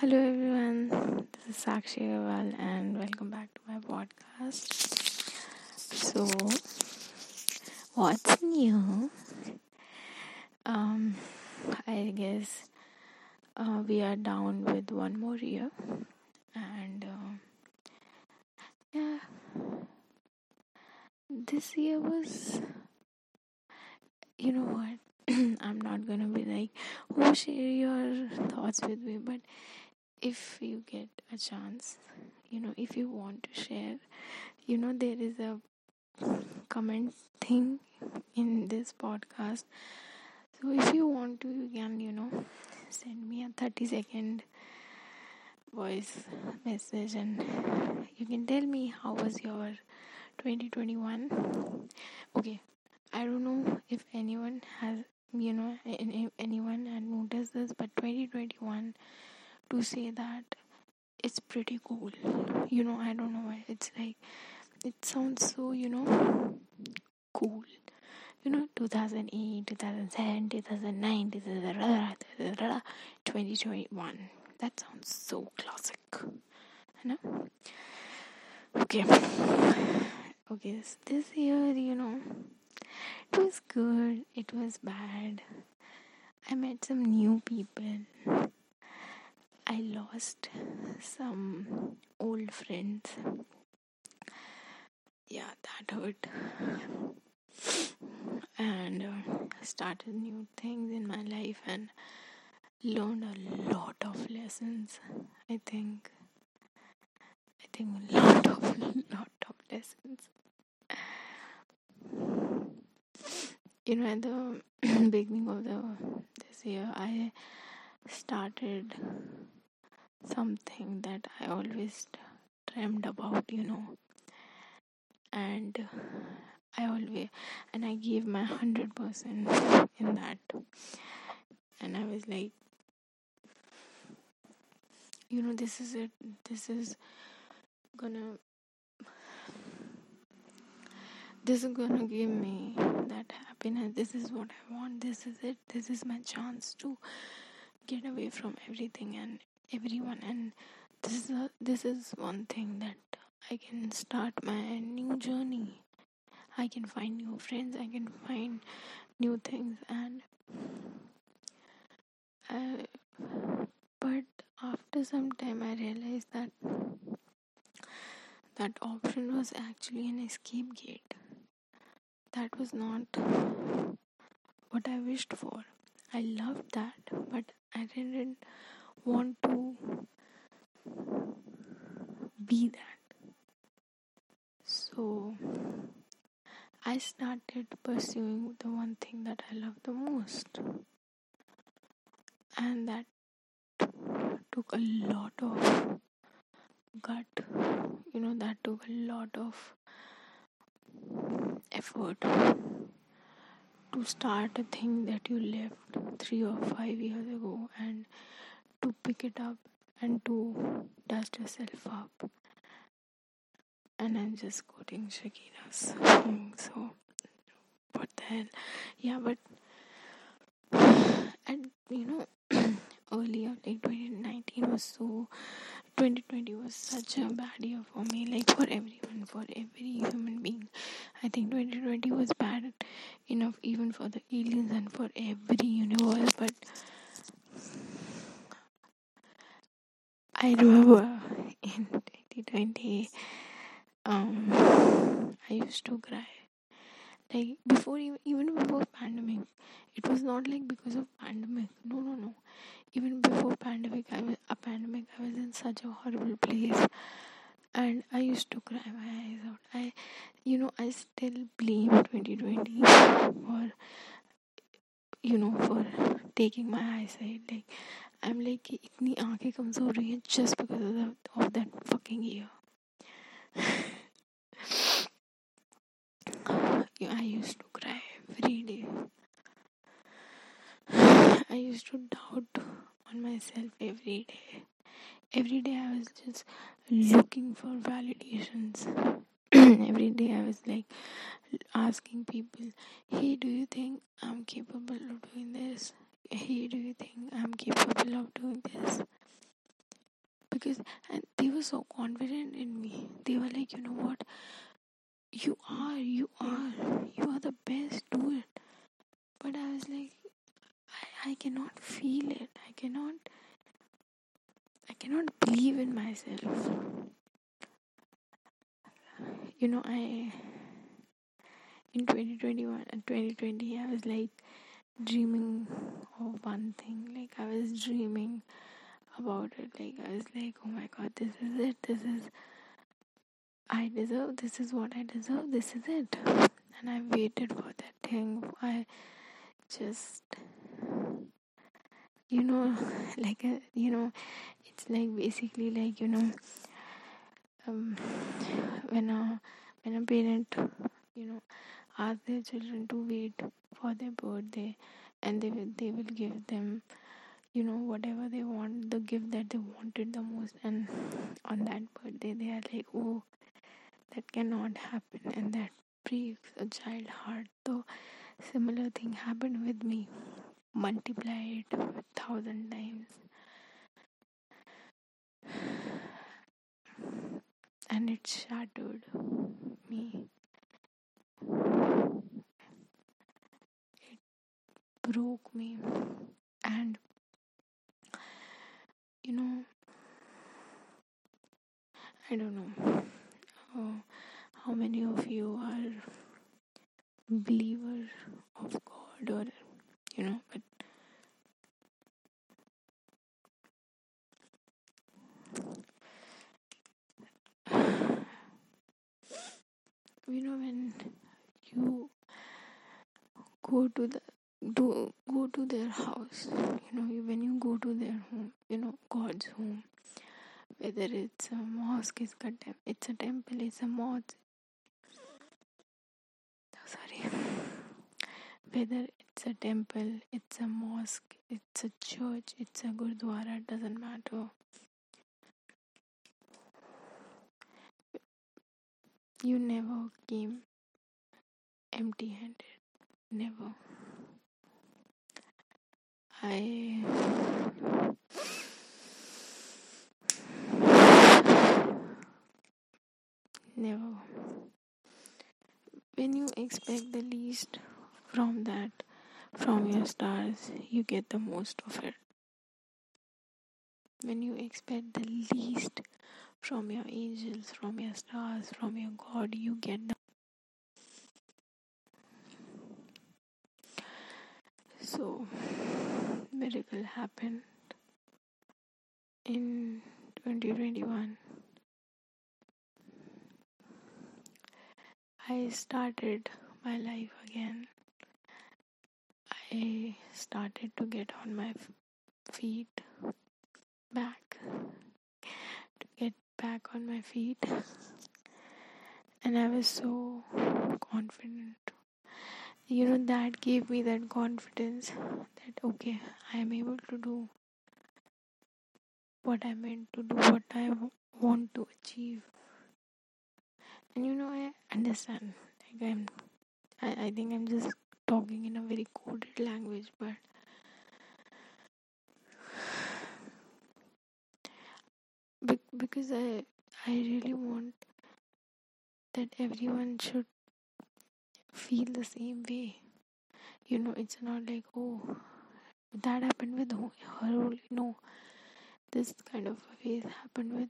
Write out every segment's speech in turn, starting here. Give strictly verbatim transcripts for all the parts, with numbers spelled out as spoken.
Hello everyone, this is Sakshi and welcome back to my podcast. So, what's new? Um, I guess uh, we are down with one more year, and uh, yeah, this year was, you know what? I'm not gonna be like, oh, share your thoughts with me, but if you get a chance, you know, if you want to share, you know, there is a comment thing in this podcast. So if you want to, you can, you know, send me a thirty second voice message and you can tell me how was your twenty twenty-one. Okay, I don't know if anyone has, you know, anyone had noticed this, but twenty twenty-one, to say that it's pretty cool, you know, I don't know why, it's like, it sounds so, you know, cool, you know, two thousand eight, two thousand seven, two thousand nine, twenty twenty-one, that sounds so classic, you know. okay, okay, so this year, you know, it was good, it was bad, I met some new people, I lost some old friends, yeah, that hurt, and uh, started new things in my life and learned a lot of lessons, I think, I think a lot of, lot of lessons. You know, at the beginning of the this year, I started something that I always dreamed about, you know, and I always, and I gave my one hundred percent in that, and I was like, you know, this is it, this is gonna, this is gonna give me that happiness, this is what I want, this is it, this is my chance to get away from everything and everyone, and this is a, this is one thing that I can start my new journey, I can find new friends, I can find new things, and I, but after some time I realized that that option was actually an escape gate. That was not what I wished for. I loved that, but I didn't want to be that. So I started pursuing the one thing that I love the most, and that took a lot of gut, you know, that took a lot of effort to start a thing that you left three or five years ago, and to pick it up and to dust yourself up. And I'm just quoting Shakira's song, so what the hell, yeah, but and you know, earlier, like twenty nineteen was so, twenty twenty was such a bad year for me, like for everyone, for every human being. I think twenty twenty was bad enough even for the aliens and for every universe, but I remember in twenty twenty, um, I used to cry, like before, even before pandemic, it was not like because of pandemic, no, no, no, even before pandemic, I was, a pandemic, I was in such a horrible place, and I used to cry my eyes out. I, you know, I still blame twenty twenty for, you know, for taking my eyesight, like, I'm like, itni aankhein kamzoor hui hain just because of, the, of that fucking year. Yeah, I used to cry every day. I used to doubt on myself every day. Every day I was just looking for validations. Every day I was like asking people, hey, do you think I'm capable of doing this? Hey, do you think I'm capable of doing this? because and they were so confident in me. They were like, you know what, you are, you are, you are the best, do it. But I was like, I, I cannot feel it. I cannot, I cannot believe in myself. You know, I, in twenty twenty-one, twenty twenty, I was like dreaming of one thing. Like I was dreaming about it. Like I was like, oh my God, this is it. This is, I deserve, this is what I deserve. This is it. And I waited for that thing. I just, you know, like, a, you know, it's like basically like, you know, um, when a, when a parent, you know, ask their children to wait for their birthday, and they will, they will give them, you know, whatever they want, the gift that they wanted the most, and on that birthday they are like, oh, that cannot happen, and that breaks a child's heart. So similar thing happened with me. Multiply it a thousand times, and it shattered me. It broke me. And you know, I don't know oh, how many of you are believers of God, or you know, but you know, when you go to the do go to their house, you know, when you go to their home, you know, God's home, whether it's a mosque, it's a temple, it's a, temple, it's a mosque, oh, sorry, whether it's a temple, it's a mosque, it's a church, it's a gurdwara, it doesn't matter. You never came empty-handed. Never. I never. When you expect the least from that, from your stars, you get the most of it. When you expect the least from your angels, from your stars, from your God, you get the. So, miracle happened in twenty twenty-one. I started my life again. I started to get on my feet back. To get back on my feet. And I was so confident. You know, that gave me that confidence that, okay, I am able to do what I meant to do, what I w- want to achieve. And you know, I understand. Like I'm, I, I think I'm just talking in a very coded language, but be- because I, I really want that everyone should feel the same way. You know, it's not like, oh, that happened with her only. No, this kind of a phase happened with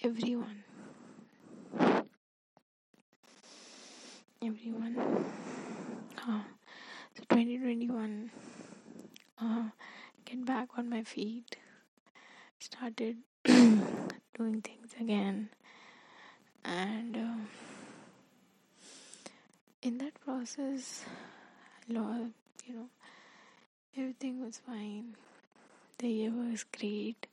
everyone. Everyone. Uh, so twenty twenty-one, uh, get back on my feet. Started doing things again. And Uh, in that process, Lord, you know, everything was fine. The year was great.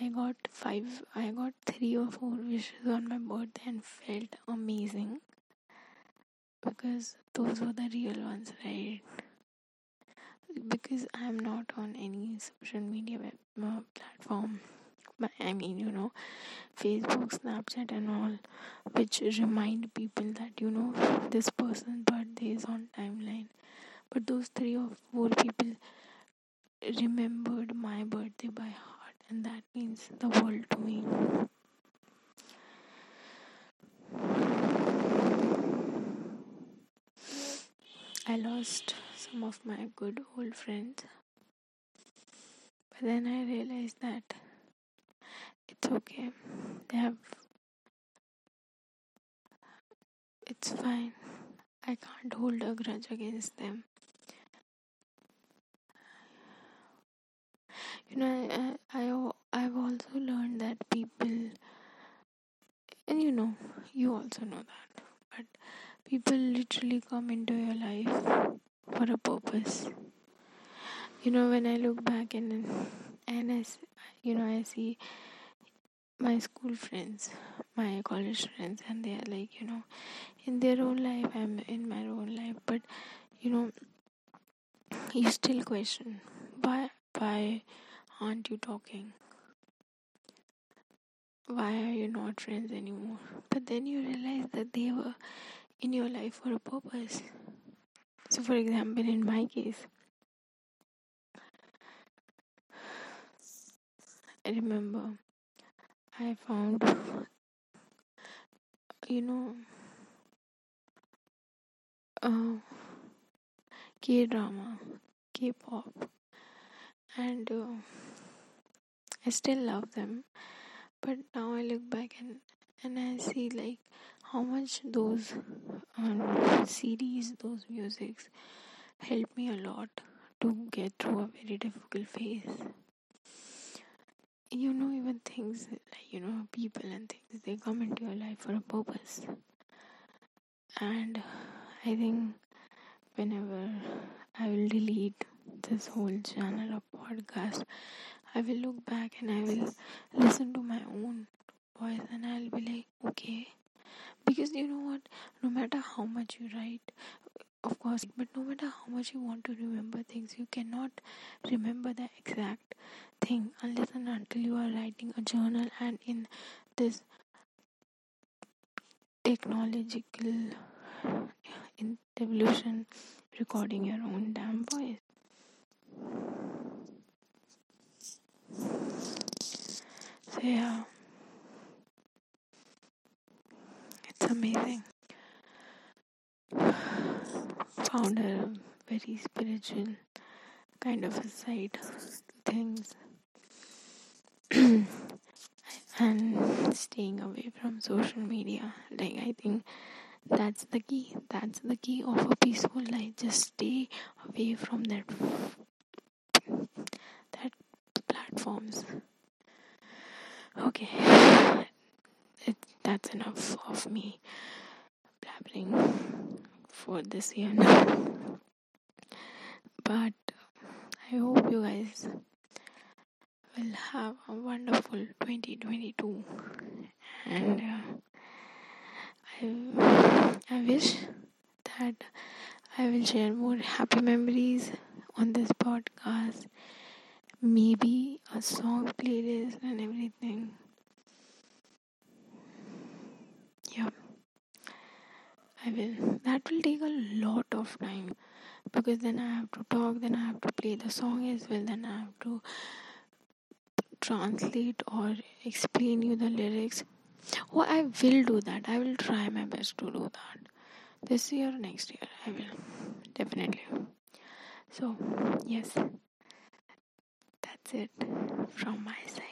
I got five, I got three or four wishes on my birthday and felt amazing, because those were the real ones, right? Because I'm not on any social media web, platform. I mean, you know, Facebook, Snapchat and all, which remind people that, you know, this person's birthday is on timeline. But those three or four people remembered my birthday by heart, and that the world to me. I lost some of my good old friends, but then I realized that it's okay. They have. It's fine. I can't hold a grudge against them. You know, I, I, I've also learned that people, and you know, you also know that, but people literally come into your life for a purpose. You know, when I look back and, and I, you know, I see my school friends, my college friends, and they are like, you know, in their own life, I'm in my own life, but, you know, you still question, why, why aren't you talking? Why are you not friends anymore? But then you realize that they were in your life for a purpose. So, for example, in my case, I remember I found, you know, uh, K-drama, K-pop, and uh, I still love them, but now I look back and, and I see like how much those um, C Ds, those musics helped me a lot to get through a very difficult phase. You know, even things like, you know, people and things, they come into your life for a purpose. And I think whenever I will delete this whole channel of podcast, I will look back and I will listen to my own voice and I'll be like, okay. Because you know what, no matter how much you write, of course, but no matter how much you want to remember things, you cannot remember the exact thing unless and until you are writing a journal and in this technological evolution, recording your own damn voice. So yeah, it's amazing. Found a very spiritual kind of a side to things and staying away from social media. Like, I think that's the key. That's the key of a peaceful life. Just stay away from that that platforms. Okay, it, that's enough of me blabbering for this year now. But I hope you guys will have a wonderful twenty twenty-two, and uh, I, I wish that I will share more happy memories on this podcast, maybe a song playlist and everything. Yeah, I will. That will take a lot of time, because then I have to talk, then I have to play the song as well, then I have to translate or explain you the lyrics. Oh, I will do that. I will try my best to do that. This year, next year, I will. Definitely. So, yes. That's it from my side.